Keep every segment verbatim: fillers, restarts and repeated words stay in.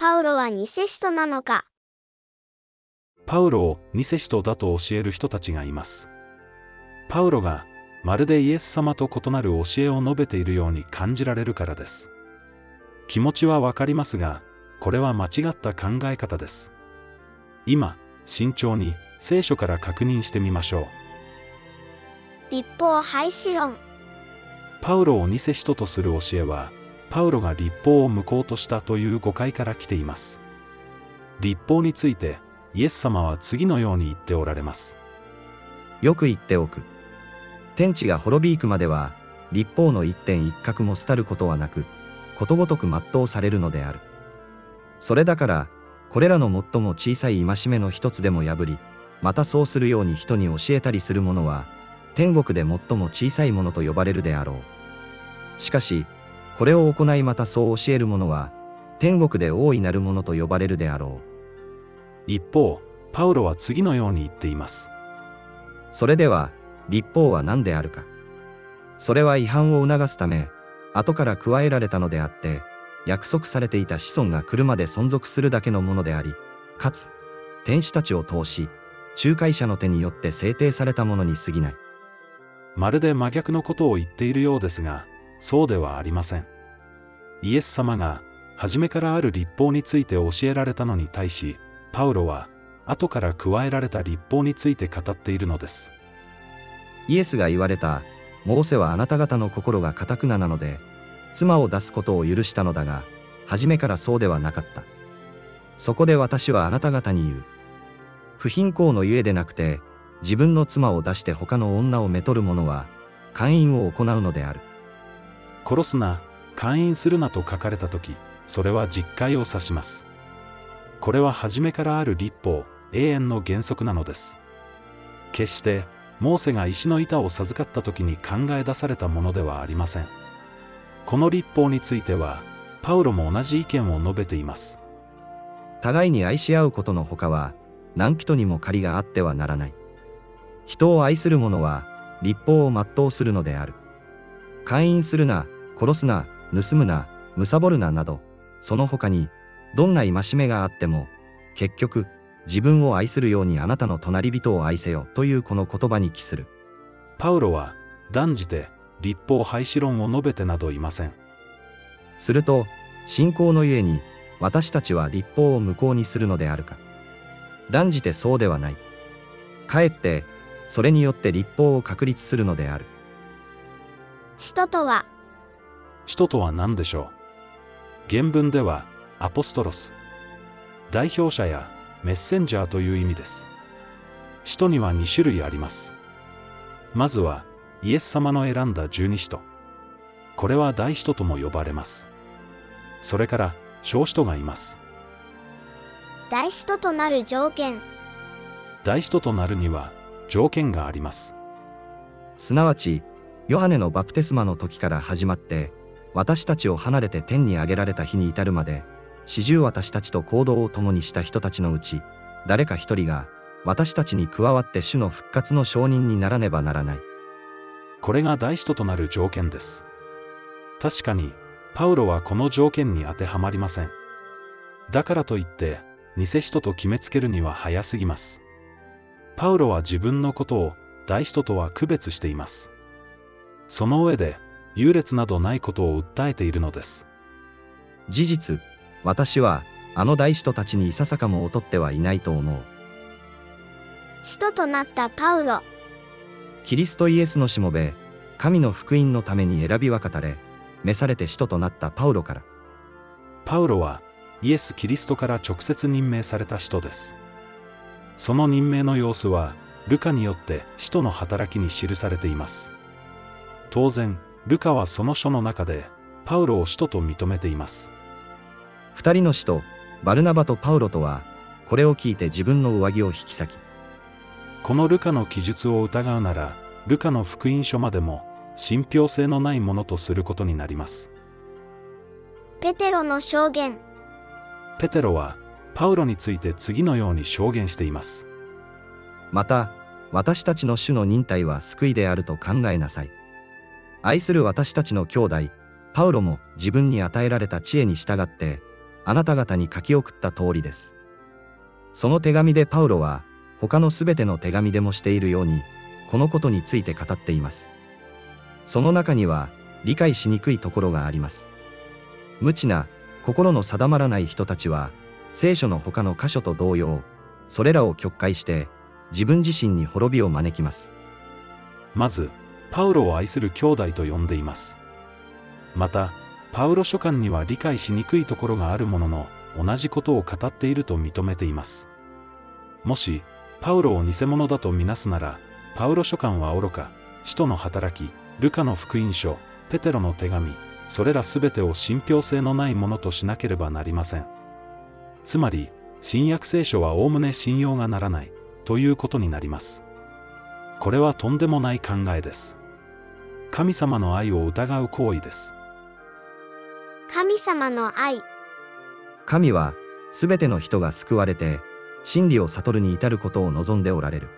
パウロは偽使徒なのか。パウロを偽使徒だと教える人たちがいます。パウロがまるでイエス様と異なる教えを述べているように感じられるからです。気持ちはわかりますが、これは間違った考え方です。今、慎重に聖書から確認してみましょう。立法廃止論。パウロを偽使徒とする教えは、パウロが立法を無効としたという誤解から来ています。立法について、イエス様は次のように言っておられます。よく言っておく。天地が滅びいくまでは、立法の一点一角も廃ることはなく、ことごとく全うされるのである。それだから、これらの最も小さい戒めの一つでも破り、またそうするように人に教えたりするものは、天国で最も小さいものと呼ばれるであろう。しかし、これを行いまたそう教える者は、天国で大いなるものと呼ばれるであろう。一方、パウロは次のように言っています。それでは、立法は何であるか。それは違反を促すため、後から加えられたのであって、約束されていた子孫が来るまで存続するだけのものであり、かつ、天使たちを通し、仲介者の手によって制定されたものに過ぎない。まるで真逆のことを言っているようですが、そうではありません。イエス様が初めからある立法について教えられたのに対し、パウロは後から加えられた立法について語っているのです。イエスが言われた、モーセはあなた方の心が固くななので、妻を出すことを許したのだが、初めからそうではなかった。そこで私はあなた方に言う。不貧困のゆえでなくて、自分の妻を出して他の女をめとる者は、姦淫を行うのである。殺すな、姦淫するなと書かれたとき、それは実戒を指します。これは初めからある立法、永遠の原則なのです。決して、モーセが石の板を授かったときに考え出されたものではありません。この立法については、パウロも同じ意見を述べています。互いに愛し合うことのほかは、何人にも借りがあってはならない。人を愛する者は、立法を全うするのである。姦淫するな、殺すな、盗むな、貪るななど、その他に、どんな戒めがあっても、結局、自分を愛するようにあなたの隣人を愛せよというこの言葉に帰する。パウロは、断じて、立法廃止論を述べてなどいません。すると、信仰のゆえに、私たちは立法を無効にするのであるか。断じてそうではない。かえって、それによって立法を確立するのである。使徒とは使徒とは何でしょう。原文では、アポストロス、代表者やメッセンジャーという意味です。使徒にはに種類あります。まずは、イエス様の選んだ十二使徒。これは大使徒とも呼ばれます。それから、小使徒がいます。大使徒となる条件。大使徒となるには、条件があります。すなわち、ヨハネのバプテスマの時から始まって、私たちを離れて天に上げられた日に至るまで、始終私たちと行動を共にした人たちのうち、誰か一人が、私たちに加わって主の復活の証人にならねばならない。これが大使徒となる条件です。確かに、パウロはこの条件に当てはまりません。だからといって、偽使徒と決めつけるには早すぎます。パウロは自分のことを、大使徒とは区別しています。その上で、優劣などないことを訴えているのです。事実、私は、あの大使徒たちにいささかも劣ってはいないと思う。使徒となったパウロ。キリストイエスのしもべ、神の福音のために選び分かたれ、召されて使徒となったパウロから。パウロは、イエス・キリストから直接任命された使徒です。その任命の様子は、ルカによって使徒の働きに記されています。当然、ルカはその書の中で、パウロを使徒と認めています。二人の使徒、バルナバとパウロとは、これを聞いて自分の上着を引き裂き。このルカの記述を疑うなら、ルカの福音書までも、信憑性のないものとすることになります。ペテロの証言。ペテロは、パウロについて次のように証言しています。また、私たちの主の忍耐は救いであると考えなさい。愛する私たちの兄弟、パウロも自分に与えられた知恵に従って、あなた方に書き送った通りです。その手紙でパウロは、他のすべての手紙でもしているように、このことについて語っています。その中には、理解しにくいところがあります。無知な、心の定まらない人たちは、聖書の他の箇所と同様、それらを曲解して、自分自身に滅びを招きます。まず、パウロを愛する兄弟と呼んでいます。また、パウロ書簡には理解しにくいところがあるものの、同じことを語っていると認めています。もし、パウロを偽物だとみなすなら、パウロ書簡は愚か、使徒の働き、ルカの福音書、ペテロの手紙、それらすべてを信憑性のないものとしなければなりません。つまり、新約聖書はおおむね信用がならない、ということになります。これはとんでもない考えです。神様の愛を疑う行為です。神様の愛。神は、すべての人が救われて、真理を悟るに至ることを望んでおられる。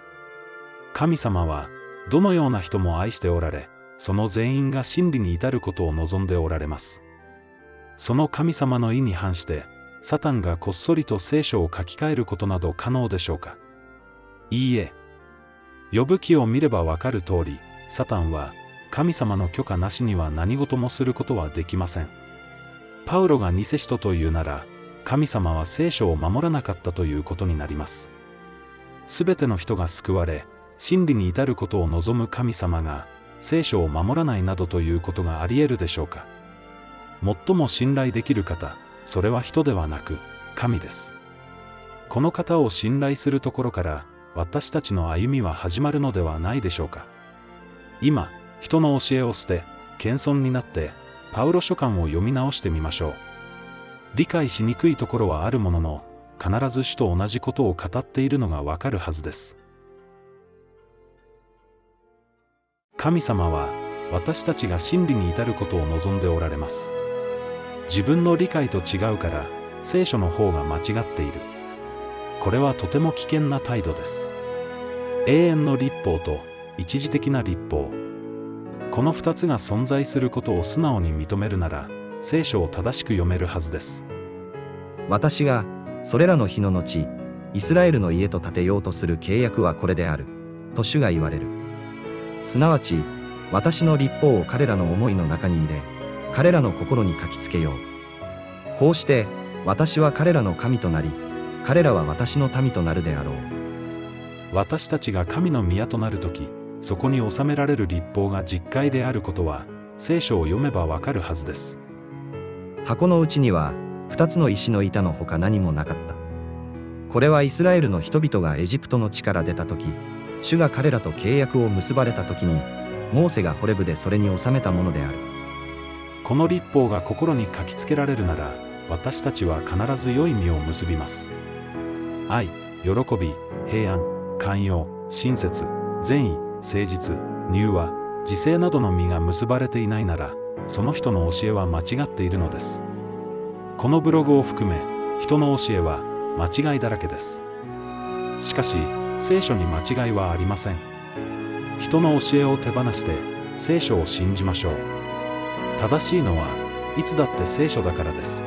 神様は、どのような人も愛しておられ、その全員が真理に至ることを望んでおられます。その神様の意に反して、サタンがこっそりと聖書を書き換えることなど可能でしょうか。いいえ。呼ぶ記を見ればわかる通り、サタンは、神様の許可なしには何事もすることはできません。パウロが偽使徒というなら、神様は聖書を守らなかったということになります。すべての人が救われ、真理に至ることを望む神様が、聖書を守らないなどということがあり得るでしょうか。最も信頼できる方、それは人ではなく、神です。この方を信頼するところから、私たちの歩みは始まるのではないでしょうか。今、人の教えを捨て、謙遜になって、パウロ書簡を読み直してみましょう。理解しにくいところはあるものの、必ず主と同じことを語っているのがわかるはずです。神様は、私たちが真理に至ることを望んでおられます。自分の理解と違うから、聖書の方が間違っている。これはとても危険な態度です。永遠の律法と一時的な律法。この二つが存在することを素直に認めるなら、聖書を正しく読めるはずです。私が、それらの日の後、イスラエルの家と建てようとする契約はこれである、と主が言われる。すなわち、私の律法を彼らの思いの中に入れ、彼らの心に書きつけよう。こうして、私は彼らの神となり、彼らは私の民となるであろう。私たちが神の宮となるとき、そこに収められる律法が実戒であることは、聖書を読めばわかるはずです。箱のうちには、二つの石の板のほか何もなかった。これはイスラエルの人々がエジプトの地から出たとき、主が彼らと契約を結ばれたときに、モーセがホレブでそれに収めたものである。この律法が心に書きつけられるなら、私たちは必ず良い実を結びます。愛、喜び、平安、寛容、親切、善意、誠実、柔和、自制などの実が結ばれていないなら、その人の教えは間違っているのです。このブログを含め、人の教えは間違いだらけです。しかし、聖書に間違いはありません。人の教えを手放して、聖書を信じましょう。正しいのは、いつだって聖書だからです。